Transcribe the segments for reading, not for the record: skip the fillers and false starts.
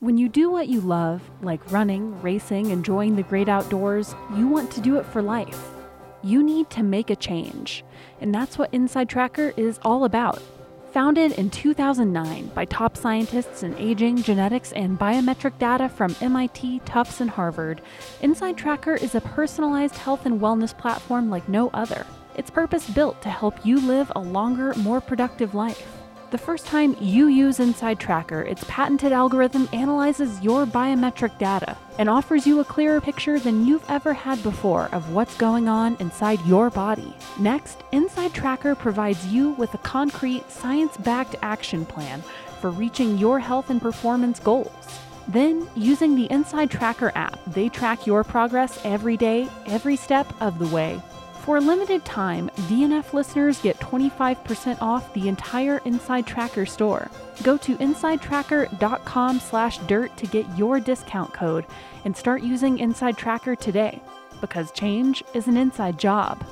When you do what you love, like running, racing, enjoying the great outdoors, you want to do it for life. You need to make a change, and that's what Inside Tracker is all about. Founded in 2009 by top scientists in aging, genetics, and biometric data from MIT, Tufts, and Harvard, Inside Tracker is a personalized health and wellness platform like no other. It's purpose-built to help you live a longer, more productive life. The first time you use Inside Tracker, its patented algorithm analyzes your biometric data and offers you a clearer picture than you've ever had before of what's going on inside your body. Next, Inside Tracker provides you with a concrete, science-backed action plan for reaching your health and performance goals. Then, using the Inside Tracker app, they track your progress every day, every step of the way. For a limited time, DNF listeners get 25% off the entire Inside Tracker store. Go to insidetracker.com/dirt to get your discount code and start using Inside Tracker today, because change is an inside job.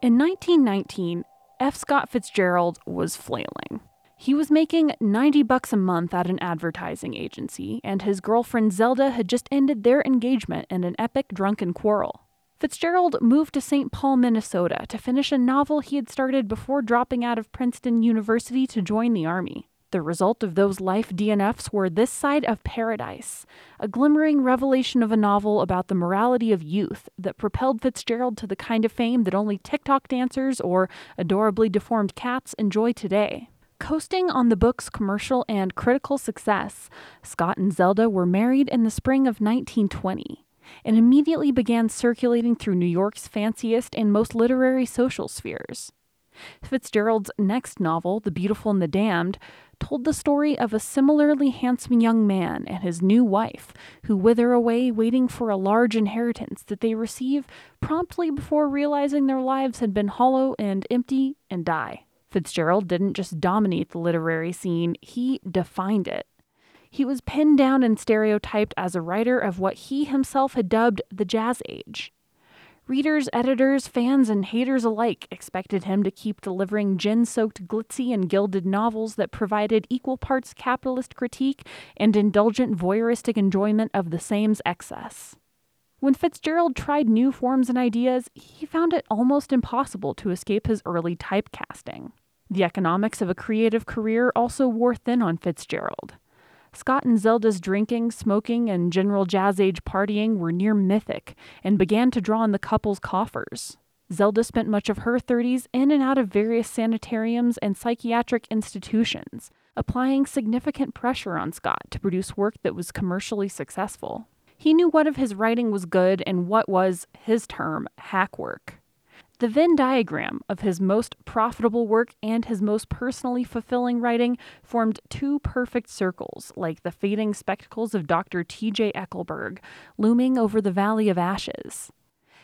In 1919, F. Scott Fitzgerald was flailing. He was making $90 a month at an advertising agency, and his girlfriend Zelda had just ended their engagement in an epic drunken quarrel. Fitzgerald moved to St. Paul, Minnesota to finish a novel he had started before dropping out of Princeton University to join the Army. The result of those life DNFs were This Side of Paradise, a glimmering revelation of a novel about the morality of youth that propelled Fitzgerald to the kind of fame that only TikTok dancers or adorably deformed cats enjoy today. Coasting on the book's commercial and critical success, Scott and Zelda were married in the spring of 1920 and immediately began circulating through New York's fanciest and most literary social spheres. Fitzgerald's next novel, The Beautiful and the Damned, told the story of a similarly handsome young man and his new wife who wither away waiting for a large inheritance that they receive promptly before realizing their lives had been hollow and empty and die. Fitzgerald didn't just dominate the literary scene, he defined it. He was pinned down and stereotyped as a writer of what he himself had dubbed the Jazz Age. Readers, editors, fans, and haters alike expected him to keep delivering gin-soaked, glitzy, and gilded novels that provided equal parts capitalist critique and indulgent voyeuristic enjoyment of the same's excess. When Fitzgerald tried new forms and ideas, he found it almost impossible to escape his early typecasting. The economics of a creative career also wore thin on Fitzgerald. Scott and Zelda's drinking, smoking, and general jazz-age partying were near mythic and began to draw on the couple's coffers. Zelda spent much of her 30s in and out of various sanitariums and psychiatric institutions, applying significant pressure on Scott to produce work that was commercially successful. He knew what of his writing was good and what was, his term, hack work. The Venn diagram of his most profitable work and his most personally fulfilling writing formed two perfect circles, like the fading spectacles of Dr. T.J. Eckelberg, looming over the Valley of Ashes.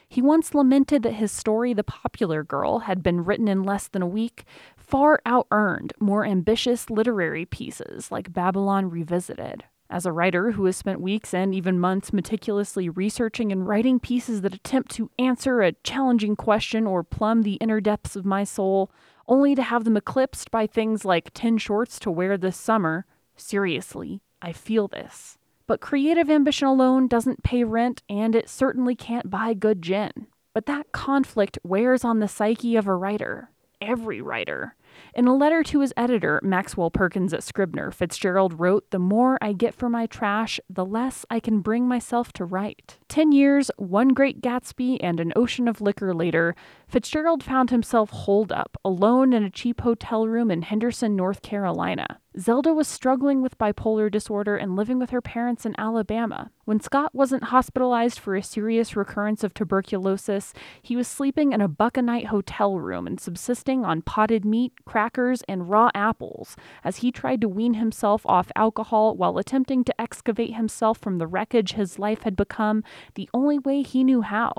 He once lamented that his story, The Popular Girl, had been written in less than a week, far out-earned more ambitious literary pieces like Babylon Revisited. As a writer who has spent weeks and even months meticulously researching and writing pieces that attempt to answer a challenging question or plumb the inner depths of my soul, only to have them eclipsed by things like 10 shorts to wear this summer, seriously, I feel this. But creative ambition alone doesn't pay rent, and it certainly can't buy good gin. But that conflict wears on the psyche of a writer, every writer. In a letter to his editor, Maxwell Perkins at Scribner, Fitzgerald wrote, "The more I get for my trash, the less I can bring myself to write." 10 years, one Great Gatsby, and an ocean of liquor later, Fitzgerald found himself holed up, alone in a cheap hotel room in Henderson, North Carolina. Zelda was struggling with bipolar disorder and living with her parents in Alabama. When Scott wasn't hospitalized for a serious recurrence of tuberculosis, he was sleeping in a buck-a-night hotel room and subsisting on potted meat, crackers, and raw apples as he tried to wean himself off alcohol while attempting to excavate himself from the wreckage his life had become the only way he knew how: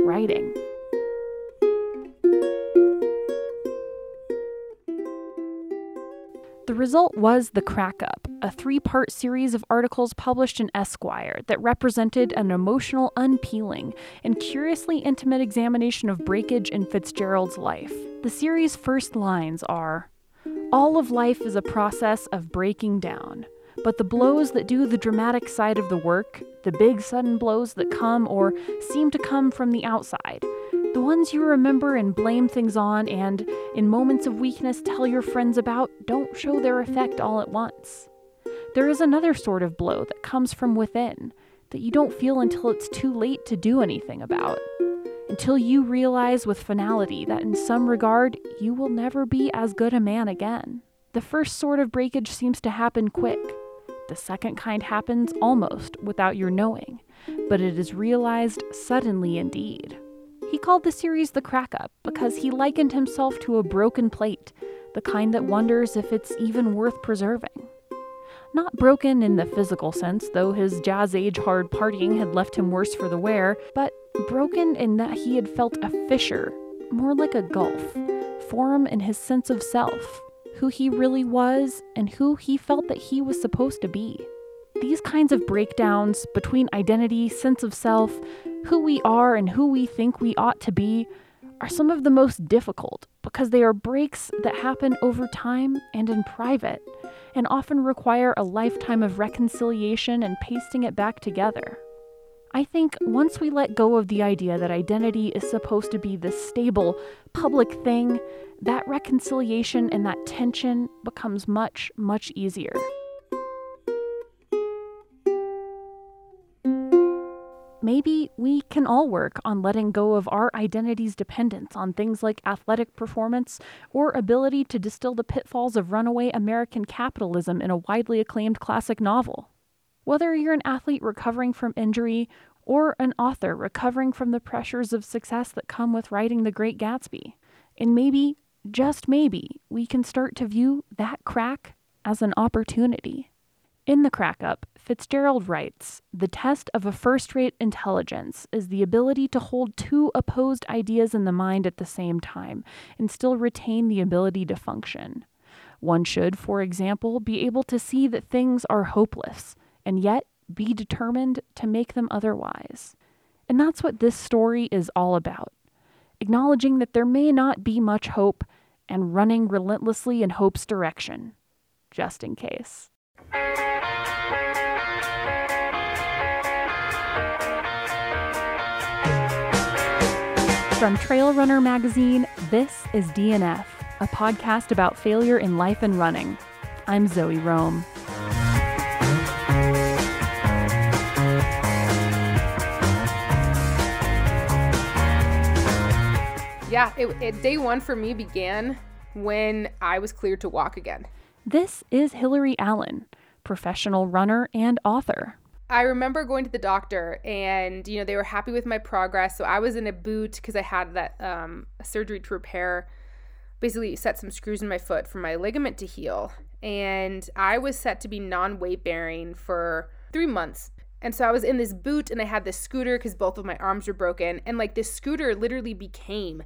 writing. The result was The Crack-Up, a three-part series of articles published in Esquire that represented an emotional unpeeling and curiously intimate examination of breakage in Fitzgerald's life. The series' first lines are, "All of life is a process of breaking down, but the blows that do the dramatic side of the work, the big sudden blows that come or seem to come from the outside, the ones you remember and blame things on and, in moments of weakness, tell your friends about, don't show their effect all at once. There is another sort of blow that comes from within, that you don't feel until it's too late to do anything about. Until you realize with finality that in some regard, you will never be as good a man again. The first sort of breakage seems to happen quick. The second kind happens almost without your knowing, but it is realized suddenly indeed." He called the series The Crack-Up because he likened himself to a broken plate, the kind that wonders if it's even worth preserving. Not broken in the physical sense, though his Jazz Age hard partying had left him worse for the wear, but broken in that he had felt a fissure, more like a gulf, form in his sense of self, who he really was, and who he felt that he was supposed to be. These kinds of breakdowns between identity, sense of self, who we are and who we think we ought to be, are some of the most difficult because they are breaks that happen over time and in private, and often require a lifetime of reconciliation and pasting it back together. I think once we let go of the idea that identity is supposed to be this stable, public thing, that reconciliation and that tension becomes much, much easier. Maybe we can all work on letting go of our identity's dependence on things like athletic performance or ability to distill the pitfalls of runaway American capitalism in a widely acclaimed classic novel. Whether you're an athlete recovering from injury or an author recovering from the pressures of success that come with writing The Great Gatsby, and maybe, just maybe, we can start to view that crack as an opportunity. In The Crack-Up, Fitzgerald writes, "The test of a first-rate intelligence is the ability to hold two opposed ideas in the mind at the same time and still retain the ability to function. One should, for example, be able to see that things are hopeless and yet be determined to make them otherwise." And that's what this story is all about. Acknowledging that there may not be much hope and running relentlessly in hope's direction, just in case. From Trail Runner Magazine, this is DNF, a podcast about failure in life and running. I'm Zoe Rome. Yeah, day one for me began when I was cleared to walk again. This is Hillary Allen, professional runner and author. I remember going to the doctor and, you know, they were happy with my progress. So I was in a boot because I had that surgery to repair. Basically, you set some screws in my foot for my ligament to heal. And I was set to be non-weight bearing for 3 months. And so I was in this boot and I had this scooter because both of my arms were broken. And like this scooter literally became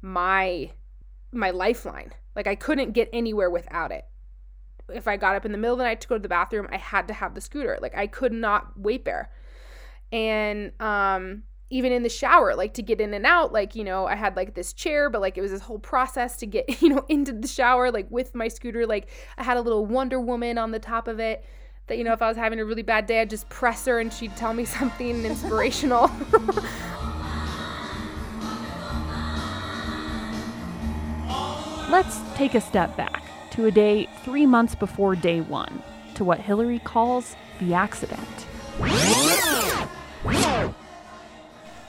my lifeline. Like I couldn't get anywhere without it. If I got up in the middle of the night to go to the bathroom, I had to have the scooter. Like I could not weight bear. And even in the shower, like to get in and out, like, you know, I had like this chair, but like it was this whole process to get, you know, into the shower, like with my scooter. Like I had a little Wonder Woman on the top of it that, you know, if I was having a really bad day, I'd just press her and she'd tell me something inspirational. Let's take a step back to a day 3 months before day one, to what Hillary calls the accident.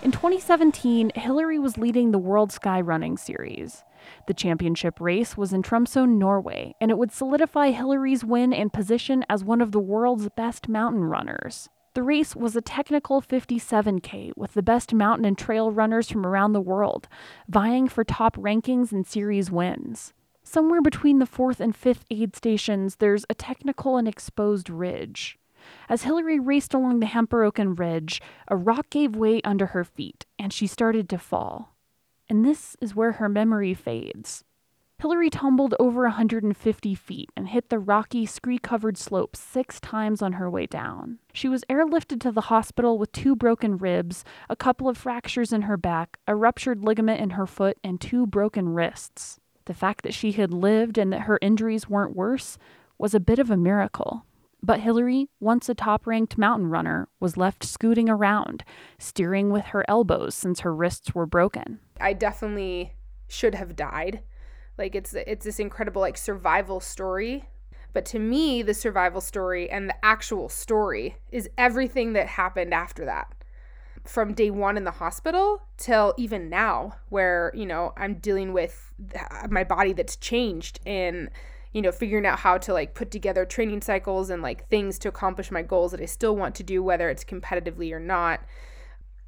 In 2017, Hillary was leading the World Skyrunning Series. The championship race was in Tromsø, Norway, and it would solidify Hillary's win and position as one of the world's best mountain runners. The race was a technical 57K with the best mountain and trail runners from around the world, vying for top rankings and series wins. Somewhere between the 4th and 5th aid stations, there's a technical and exposed ridge. As Hillary raced along the Hamperoken Ridge, a rock gave way under her feet, and she started to fall. And this is where her memory fades. Hillary tumbled over 150 feet and hit the rocky, scree-covered slope 6 times on her way down. She was airlifted to the hospital with 2 broken ribs, a couple of fractures in her back, a ruptured ligament in her foot, and 2 broken wrists. The fact that she had lived and that her injuries weren't worse was a bit of a miracle. But Hillary, once a top-ranked mountain runner, was left scooting around, steering with her elbows since her wrists were broken. I definitely should have died. Like, it's this incredible, like, survival story. But to me, the survival story and the actual story is everything that happened after that. From day 1 in the hospital till even now, where, you know, I'm dealing with my body that's changed and, you know, figuring out how to, like, put together training cycles and, like, things to accomplish my goals that I still want to do, whether it's competitively or not.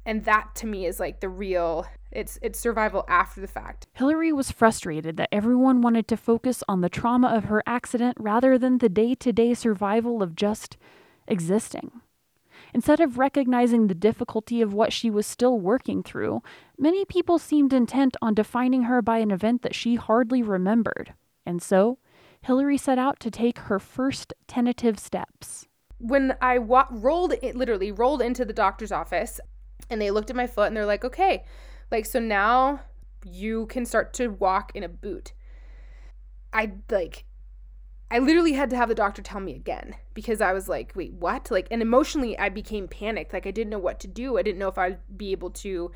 And that, to me, is, like, the real... It's survival after the fact. Hillary was frustrated that everyone wanted to focus on the trauma of her accident rather than the day-to-day survival of just existing. Instead of recognizing the difficulty of what she was still working through, many people seemed intent on defining her by an event that she hardly remembered. And so, Hillary set out to take her first tentative steps. When I rolled into the doctor's office, and they looked at my foot and they're like, okay... Like, so now you can start to walk in a boot. I literally had to have the doctor tell me again because I was like, wait, what? Like, and emotionally I became panicked. Like, I didn't know what to do. I didn't know if I'd be able to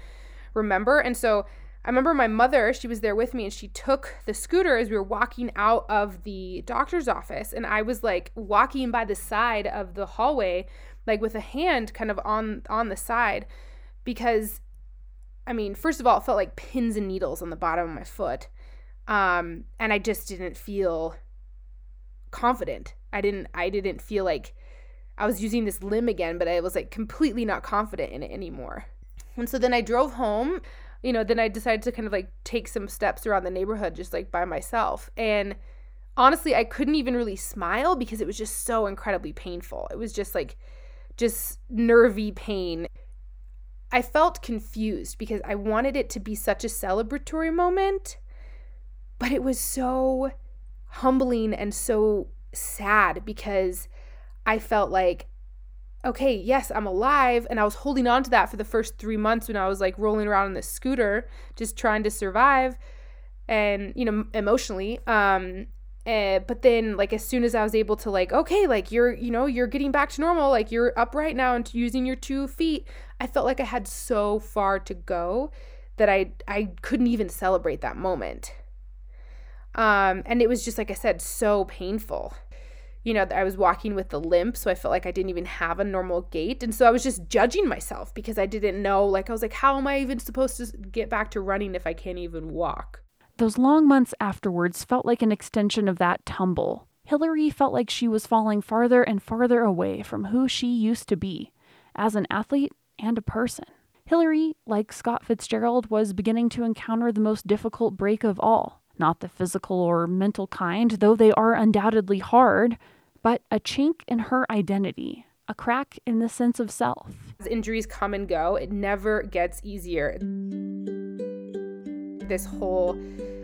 remember. And so I remember my mother, she was there with me, and she took the scooter as we were walking out of the doctor's office. And I was, like, walking by the side of the hallway, like, with a hand kind of on the side because... I mean, first of all, it felt like pins and needles on the bottom of my foot. And I just didn't feel confident. I didn't feel like I was using this limb again, but I was, like, completely not confident in it anymore. And so then I drove home, you know, then I decided to kind of, like, take some steps around the neighborhood just, like, by myself. And honestly, I couldn't even really smile because it was just so incredibly painful. It was just, like, just nervy pain. I felt confused because I wanted it to be such a celebratory moment, but it was so humbling and so sad because I felt like, okay, yes, I'm alive. And I was holding on to that for the first 3 months when I was, like, rolling around on this scooter, just trying to survive and, you know, emotionally. But then, like, as soon as I was able to, like, okay, like, you're, you know, you're getting back to normal, like, you're upright now and using your 2 feet, I felt like I had so far to go that I couldn't even celebrate that moment. And it was just, like I said, so painful. You know, I was walking with the limp, so I felt like I didn't even have a normal gait. And so I was just judging myself because I didn't know, like, I was like, how am I even supposed to get back to running if I can't even walk? Those long months afterwards felt like an extension of that tumble. Hillary felt like she was falling farther and farther away from who she used to be, as an athlete and a person. Hillary, like Scott Fitzgerald, was beginning to encounter the most difficult break of all. Not the physical or mental kind, though they are undoubtedly hard, but a chink in her identity, a crack in the sense of self. As injuries come and go, it never gets easier. This whole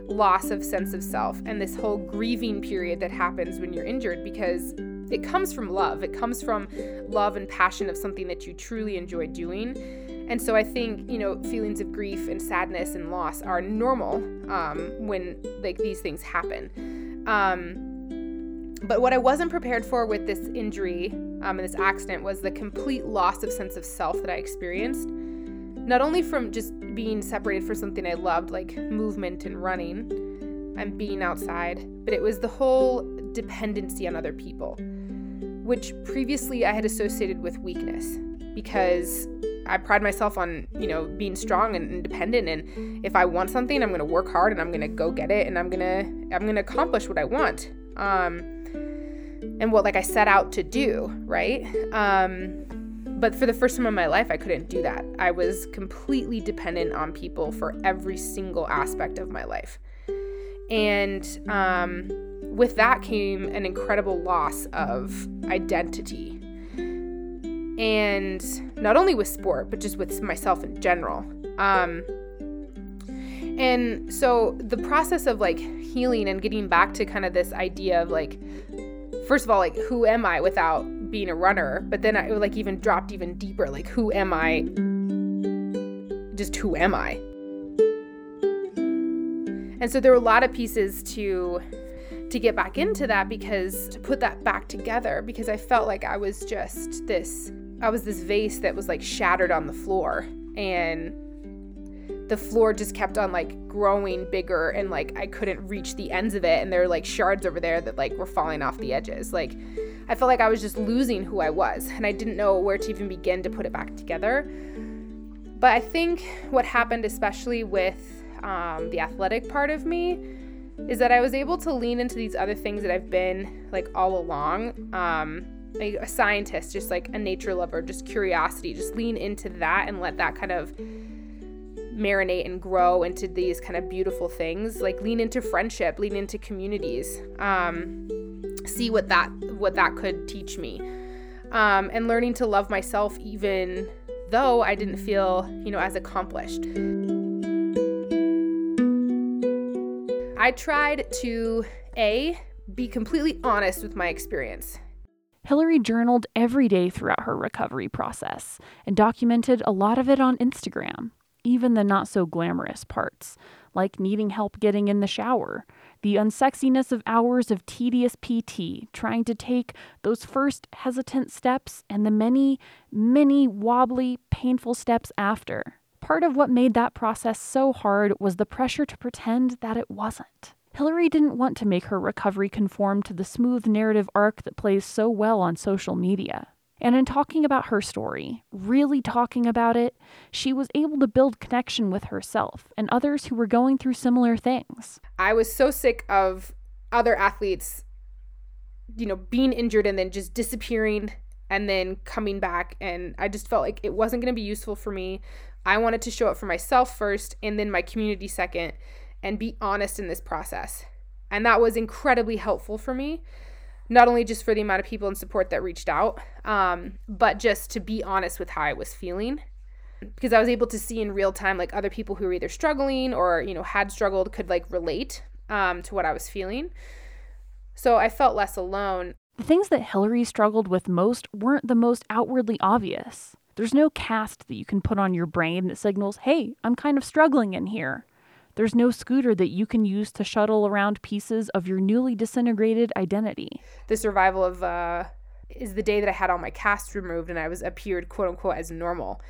loss of sense of self and this whole grieving period that happens when you're injured, because it comes from love. It comes from love and passion of something that you truly enjoy doing. And so I think, you know, feelings of grief and sadness and loss are normal when, like, these things happen. But what I wasn't prepared for with this injury and this accident was the complete loss of sense of self that I experienced. Not only from just being separated from something I loved, like movement and running and being outside, but it was the whole dependency on other people, which previously I had associated with weakness because I pride myself on, you know, being strong and independent. And if I want something, I'm going to work hard and I'm going to go get it and I'm going to accomplish what I want. And what, like, I set out to do, right? But for the first time in my life, I couldn't do that. I was completely dependent on people for every single aspect of my life. And with that came an incredible loss of identity. And not only with sport, but just with myself in general. And so the process of like healing and getting back to kind of this idea of like, first of all, like, who am I without being a runner? But then I like even dropped even deeper, like, who am I? Just who am I? And so there were a lot of pieces to get back into that, because to put that back together, because I felt like I was just this, I was this vase that was like shattered on the floor, and the floor just kept on like growing bigger, and like I couldn't reach the ends of it, and there were like shards over there that like were falling off the edges. Like I felt like I was just losing who I was, and I didn't know where to even begin to put it back together. But I think what happened, especially with the athletic part of me, is that I was able to lean into these other things that I've been like all along, a scientist, just like a nature lover, just curiosity, just lean into that and let that kind of marinate and grow into these kind of beautiful things. Like lean into friendship, lean into communities, see what that could teach me, and learning to love myself even though I didn't feel, you know, as accomplished. I tried to, A, be completely honest with my experience. Hillary journaled every day throughout her recovery process and documented a lot of it on Instagram, even the not-so-glamorous parts, like needing help getting in the shower, the unsexiness of hours of tedious PT, trying to take those first hesitant steps, and the many, many wobbly, painful steps after. Part of what made that process so hard was the pressure to pretend that it wasn't. Hillary didn't want to make her recovery conform to the smooth narrative arc that plays so well on social media. And in talking about her story, really talking about it, she was able to build connection with herself and others who were going through similar things. I was so sick of other athletes, you know, being injured and then just disappearing and then coming back, and I just felt like it wasn't going to be useful for me. I wanted to show up for myself first and then my community second, and be honest in this process. And that was incredibly helpful for me, not only just for the amount of people and support that reached out, but just to be honest with how I was feeling, because I was able to see in real time like other people who were either struggling or, you know, had struggled could like relate to what I was feeling. So I felt less alone. The things that Hillary struggled with most weren't the most outwardly obvious. There's no cast that you can put on your brain that signals, hey, I'm kind of struggling in here. There's no scooter that you can use to shuttle around pieces of your newly disintegrated identity. The survival of is the day that I had all my casts removed and I was appeared, quote unquote, as normal.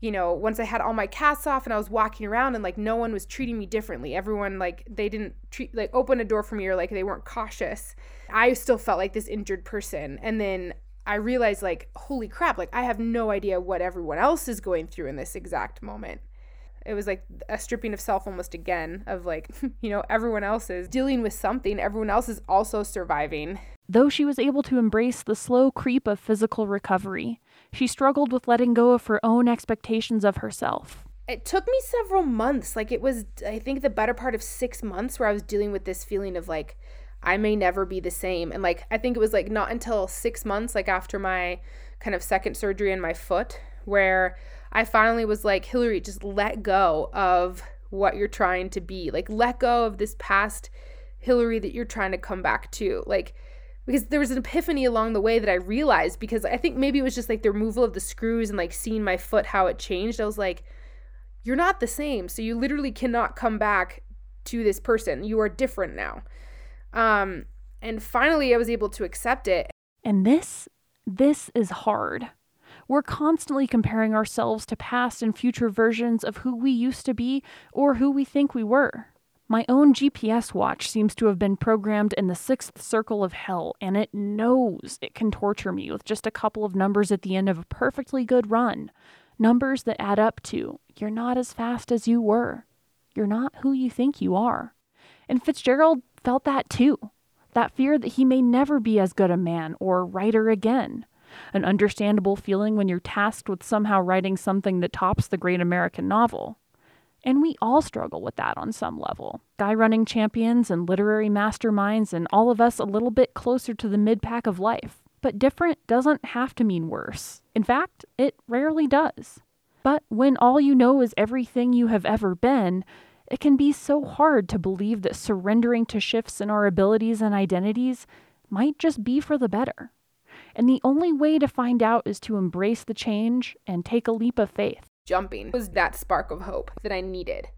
You know, once I had all my casts off and I was walking around and like no one was treating me differently. Everyone like they didn't treat like open a door for me or like they weren't cautious. I still felt like this injured person. And then I realized like, holy crap, like I have no idea what everyone else is going through in this exact moment. It was like a stripping of self almost again of like, you know, everyone else is dealing with something. Everyone else is also surviving. Though she was able to embrace the slow creep of physical recovery, she struggled with letting go of her own expectations of herself. It took me several months. Like it was, I think, the better part of 6 months where I was dealing with this feeling of like, I may never be the same. And like, I think it was like not until 6 months, like after my kind of second surgery in my foot, where I finally was like, Hillary, just let go of what you're trying to be. Like, let go of this past Hillary that you're trying to come back to. Like, because there was an epiphany along the way that I realized, because I think maybe it was just like the removal of the screws and like seeing my foot, how it changed. I was like, you're not the same. So you literally cannot come back to this person. You are different now. And finally I was able to accept it. And this is hard. We're constantly comparing ourselves to past and future versions of who we used to be or who we think we were. My own GPS watch seems to have been programmed in the sixth circle of hell, and it knows it can torture me with just a couple of numbers at the end of a perfectly good run. Numbers that add up to, you're not as fast as you were. You're not who you think you are. And Fitzgerald felt that too. That fear that he may never be as good a man or writer again. An understandable feeling when you're tasked with somehow writing something that tops the great American novel. And we all struggle with that on some level. Skyrunning champions and literary masterminds and all of us a little bit closer to the mid-pack of life. But different doesn't have to mean worse. In fact, it rarely does. But when all you know is everything you have ever been, It can be so hard to believe that surrendering to shifts in our abilities and identities might just be for the better. And the only way to find out is to embrace the change and take a leap of faith. Jumping was that spark of hope that I needed.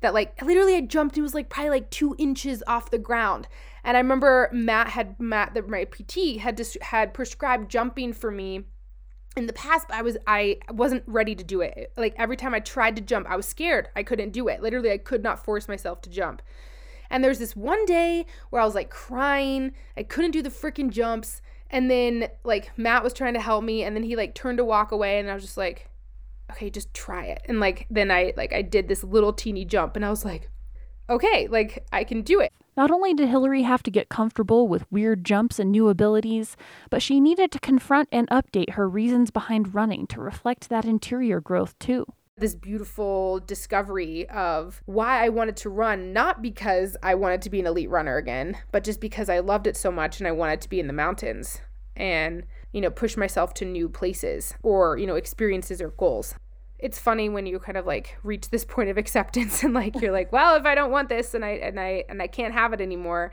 That, like, literally I jumped and it was, like, probably, like, 2 inches off the ground. And I remember my PT had prescribed jumping for me in the past, but I wasn't ready to do it. Like, every time I tried to jump, I was scared. I couldn't do it. Literally, I could not force myself to jump. And there was this one day where I was, like, crying. I couldn't do the freaking jumps. And then, like, Matt was trying to help me, and then he, like, turned to walk away, and I was just like, okay, just try it. And, like, then I did this little teeny jump, and I was like, okay, like, I can do it. Not only did Hillary have to get comfortable with weird jumps and new abilities, but she needed to confront and update her reasons behind running to reflect that interior growth, too. This beautiful discovery of why I wanted to run, not because I wanted to be an elite runner again, but just because I loved it so much and I wanted to be in the mountains and, you know, push myself to new places or, you know, experiences or goals. It's funny when you kind of, like, reach this point of acceptance and, like, you're like, well, if I don't want this and I can't have it anymore,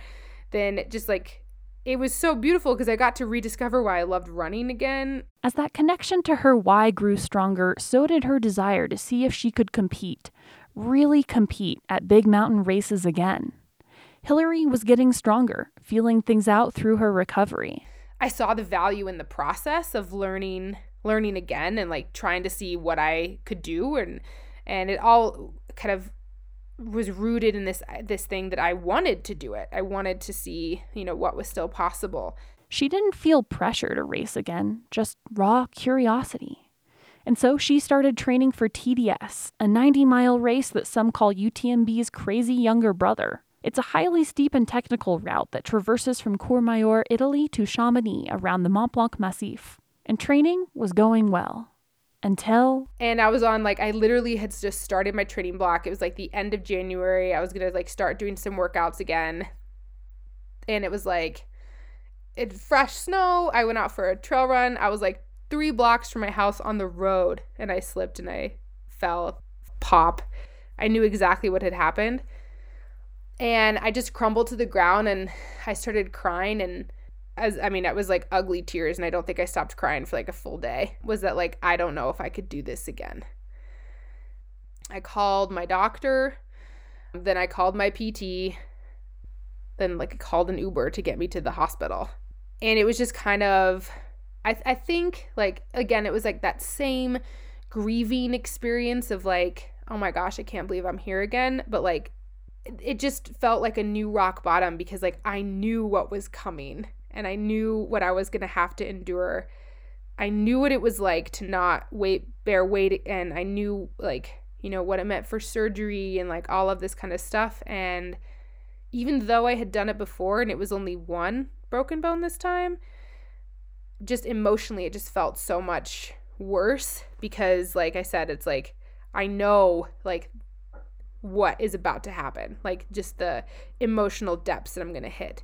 then just, like, it was so beautiful because I got to rediscover why I loved running again. As that connection to her why grew stronger, so did her desire to see if she could compete, really compete at big mountain races again. Hillary was getting stronger, feeling things out through her recovery. I saw the value in the process of learning again and, like, trying to see what I could do. And it all kind of was rooted in this thing that I wanted to do it. I wanted to see, you know, what was still possible. She didn't feel pressure to race again, just raw curiosity. And so she started training for TDS, a 90-mile race that some call UTMB's crazy younger brother. It's a highly steep and technical route that traverses from Courmayeur, Italy to Chamonix around the Mont Blanc Massif. And training was going well. And I was on, like, I literally had just started my training block. It was, like, the end of January. I was going to, like, start doing some workouts again. And it was, like, it's fresh snow. I went out for a trail run. I was, like, 3 blocks from my house on the road. And I slipped and I fell. Pop. I knew exactly what had happened. And I just crumbled to the ground and I started crying and it was, like, ugly tears, and I don't think I stopped crying for, like, a full day, was that, like, I don't know if I could do this again. I called my doctor, then I called my PT, then, like, I called an Uber to get me to the hospital. And it was just kind of, I think, like, again, it was, like, that same grieving experience of, like, oh my gosh, I can't believe I'm here again, but, like, it just felt like a new rock bottom because, like, I knew what was coming. And I knew what I was going to have to endure. I knew what it was like to not bear weight. And I knew, like, you know, what it meant for surgery and, like, all of this kind of stuff. And even though I had done it before and it was only one broken bone this time, just emotionally it just felt so much worse because, like I said, it's like I know, like, what is about to happen. Like, just the emotional depths that I'm going to hit.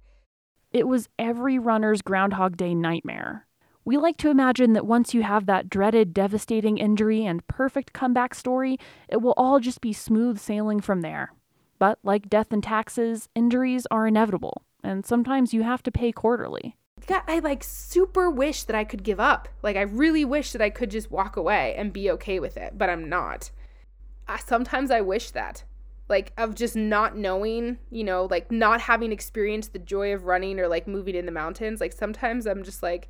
It was every runner's Groundhog Day nightmare. We like to imagine that once you have that dreaded, devastating injury and perfect comeback story, it will all just be smooth sailing from there. But like death and taxes, injuries are inevitable, and sometimes you have to pay quarterly. God, I like super wish that I could give up. Like, I really wish that I could just walk away and be okay with it, but I'm not. Sometimes I wish that. Like, of just not knowing, you know, like, not having experienced the joy of running or, like, moving in the mountains. Like, sometimes I'm just like,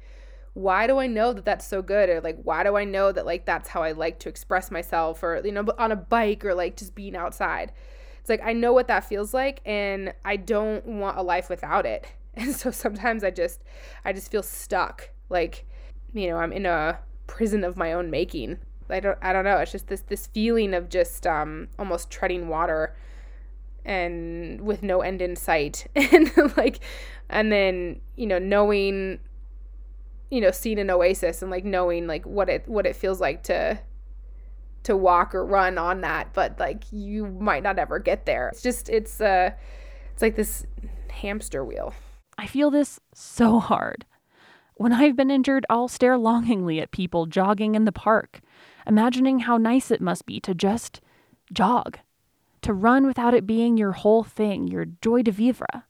why do I know that that's so good? Or, like, why do I know that, like, that's how I like to express myself or, you know, on a bike or, like, just being outside. It's like, I know what that feels like and I don't want a life without it. And so sometimes I just feel stuck. Like, you know, I'm in a prison of my own making. I don't know. It's just this feeling of just almost treading water and with no end in sight. And like, and then, you know, knowing, you know, seeing an oasis and like knowing like what it feels like to walk or run on that. But like, you might not ever get there. It's just, it's like this hamster wheel. I feel this so hard. When I've been injured, I'll stare longingly at people jogging in the park, imagining how nice it must be to just jog. to run without it being your whole thing, your joie de vivre,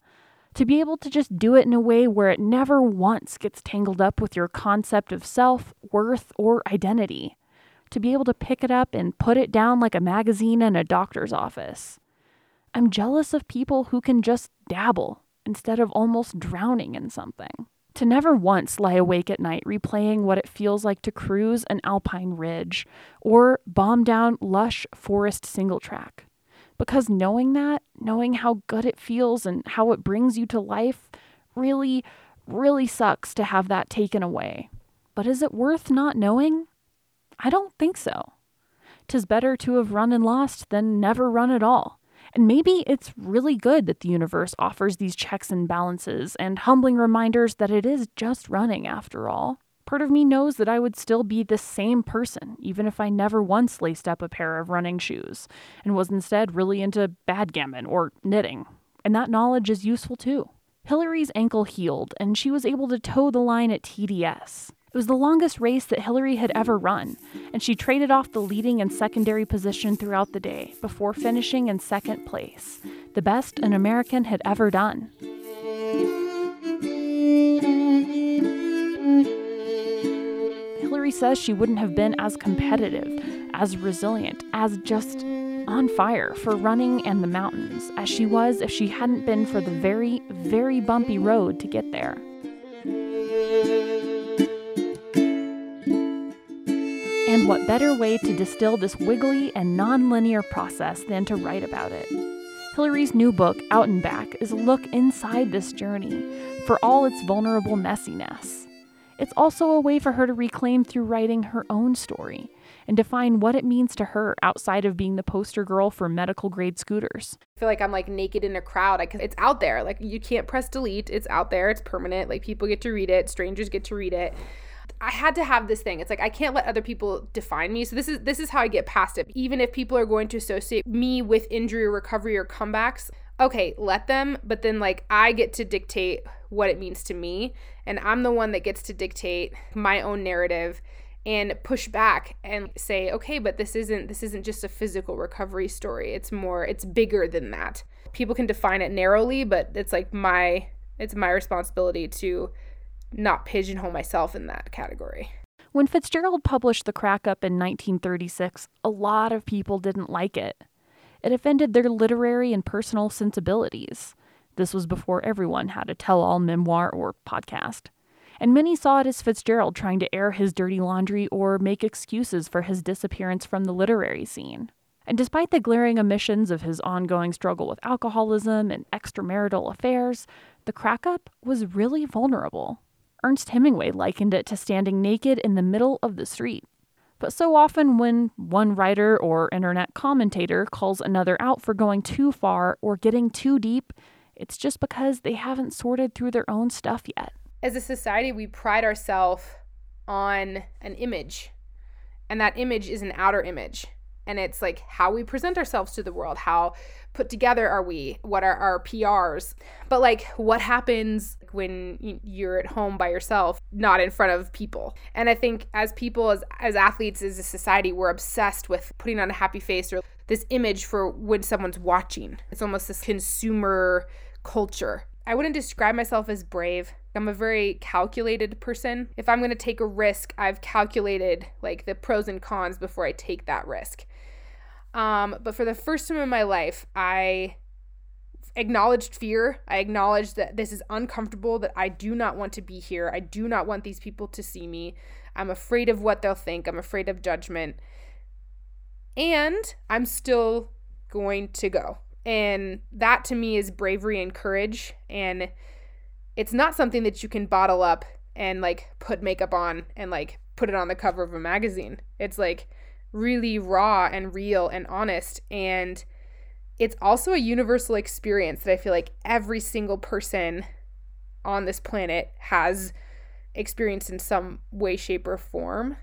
to be able to just do it in a way where it never once gets tangled up with your concept of self, worth, or identity, to be able to pick it up and put it down like a magazine in a doctor's office. I'm jealous of people who can just dabble instead of almost drowning in something. To never once lie awake at night replaying what it feels like to cruise an alpine ridge or bomb down lush forest single track. Because knowing that, knowing how good it feels and how it brings you to life, really, really sucks to have that taken away. But is it worth not knowing? I don't think so. 'Tis better to have run and lost than never run at all. And maybe it's really good that the universe offers these checks and balances and humbling reminders that it is just running after all. Part of me knows that I would still be the same person, even if I never once laced up a pair of running shoes and was instead really into badgammon or knitting. And that knowledge is useful too. Hillary's ankle healed, and she was able to toe the line at TDS. It was the longest race that Hillary had ever run, and she traded off the leading and secondary position throughout the day before finishing in second place, the best an American had ever done. Hillary says she wouldn't have been as competitive, as resilient, as just on fire for running and the mountains as she was if she hadn't been for the very, very bumpy road to get there. And what better way to distill this wiggly and non-linear process than to write about it? Hillary's new book, Out and Back, is a look inside this journey, for all its vulnerable messiness. It's also a way for her to reclaim through writing her own story, and define what it means to her outside of being the poster girl for medical grade scooters. I feel like I'm like naked in a crowd. It's out there. Like you can't press delete. It's out there. It's permanent. Like people get to read it. Strangers get to read it. I had to have this thing. It's like, I can't let other people define me. So this is how I get past it. Even if people are going to associate me with injury or recovery or comebacks, okay, let them. But then like I get to dictate what it means to me. And I'm the one that gets to dictate my own narrative and push back and say, okay, but this isn't just a physical recovery story. It's bigger than that. People can define it narrowly, but it's like it's my responsibility to not pigeonhole myself in that category. When Fitzgerald published The Crack-Up in 1936, a lot of people didn't like it. It offended their literary and personal sensibilities. This was before everyone had a tell-all memoir or podcast. And many saw it as Fitzgerald trying to air his dirty laundry or make excuses for his disappearance from the literary scene. And despite the glaring omissions of his ongoing struggle with alcoholism and extramarital affairs, The Crack-Up was really vulnerable. Ernest Hemingway likened it to standing naked in the middle of the street. But so often when one writer or internet commentator calls another out for going too far or getting too deep, it's just because they haven't sorted through their own stuff yet. As a society, we pride ourselves on an image, and that image is an outer image. And it's like how we present ourselves to the world, how put together are we, what are our PRs. But like what happens when you're at home by yourself, not in front of people. And I think as people, as athletes, as a society, we're obsessed with putting on a happy face or this image for when someone's watching. It's almost this consumer culture. I wouldn't describe myself as brave. I'm a very calculated person. If I'm going to take a risk, I've calculated like the pros and cons before I take that risk. But for the first time in my life, I acknowledged fear. I acknowledged that this is uncomfortable, that I do not want to be here. I do not want these people to see me. I'm afraid of what they'll think. I'm afraid of judgment. And I'm still going to go. And that to me is bravery and courage. And it's not something that you can bottle up and like put makeup on and like put it on the cover of a magazine. It's like really raw and real and honest. And it's also a universal experience that I feel like every single person on this planet has experienced in some way, shape, or form.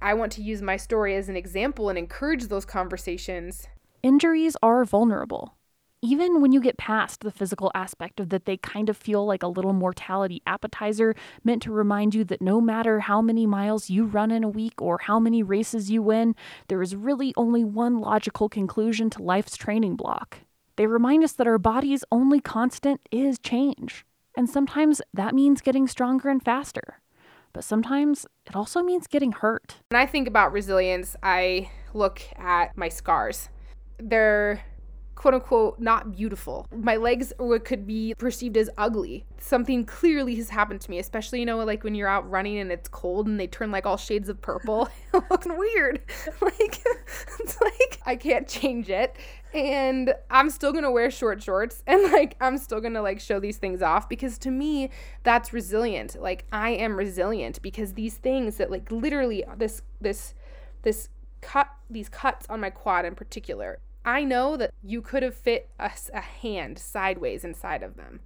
I want to use my story as an example and encourage those conversations. Injuries are vulnerable. even when you get past the physical aspect of that, they kind of feel like a little mortality appetizer meant to remind you that no matter how many miles you run in a week or how many races you win, there is really only one logical conclusion to life's training block. They remind us that our body's only constant is change. And sometimes that means getting stronger and faster. But sometimes it also means getting hurt. When I think about resilience, I look at my scars. They're quote unquote not beautiful. My legs could be perceived as ugly. Something clearly has happened to me, especially, you know, like when you're out running and it's cold and they turn like all shades of purple. It looks weird. It's like I can't change it. And I'm still going to wear short shorts and like I'm still going to like show these things off, because to me that's resilient. Like I am resilient because these things that like literally these cuts on my quad in particular, I know that you could have fit a hand sideways inside of them,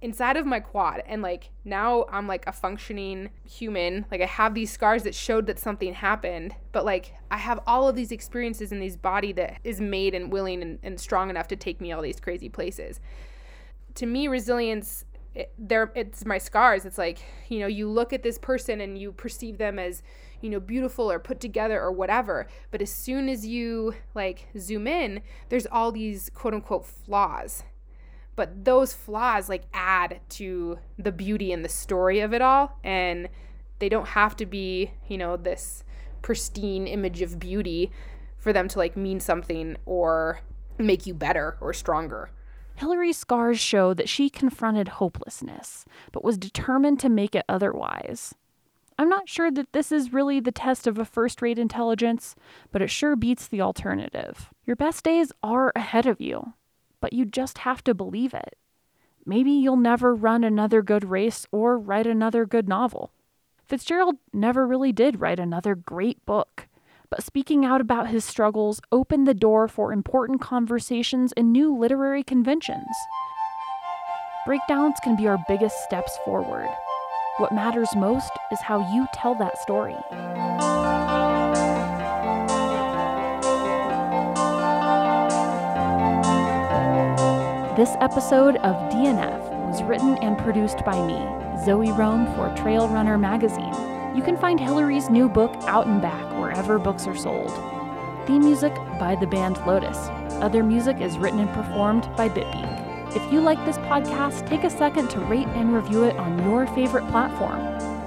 inside of my quad. And like now I'm like a functioning human. Like I have these scars that showed that something happened, but like I have all of these experiences in this body that is made and willing and strong enough to take me all these crazy places. To me, resilience, it's my scars. It's like, you know, you look at this person and you perceive them as, you know, beautiful or put together or whatever. But as soon as you like zoom in, there's all these quote unquote flaws. But those flaws like add to the beauty and the story of it all. And they don't have to be, you know, this pristine image of beauty for them to like mean something or make you better or stronger. Hillary's scars show that she confronted hopelessness, but was determined to make it otherwise. I'm not sure that this is really the test of a first-rate intelligence, but it sure beats the alternative. Your best days are ahead of you, but you just have to believe it. Maybe you'll never run another good race or write another good novel. Fitzgerald never really did write another great book, but speaking out about his struggles opened the door for important conversations and new literary conventions. Breakdowns can be our biggest steps forward. What matters most is how you tell that story. This episode of DNF was written and produced by me, Zoe Rome, for Trail Runner Magazine. You can find Hillary's new book, Out and Back, wherever books are sold. Theme music by the band Lotus. Other music is written and performed by Bitby. If you like this podcast, take a second to rate and review it on your favorite platform.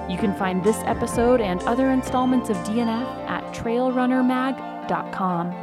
You can find this episode and other installments of DNF at trailrunnermag.com.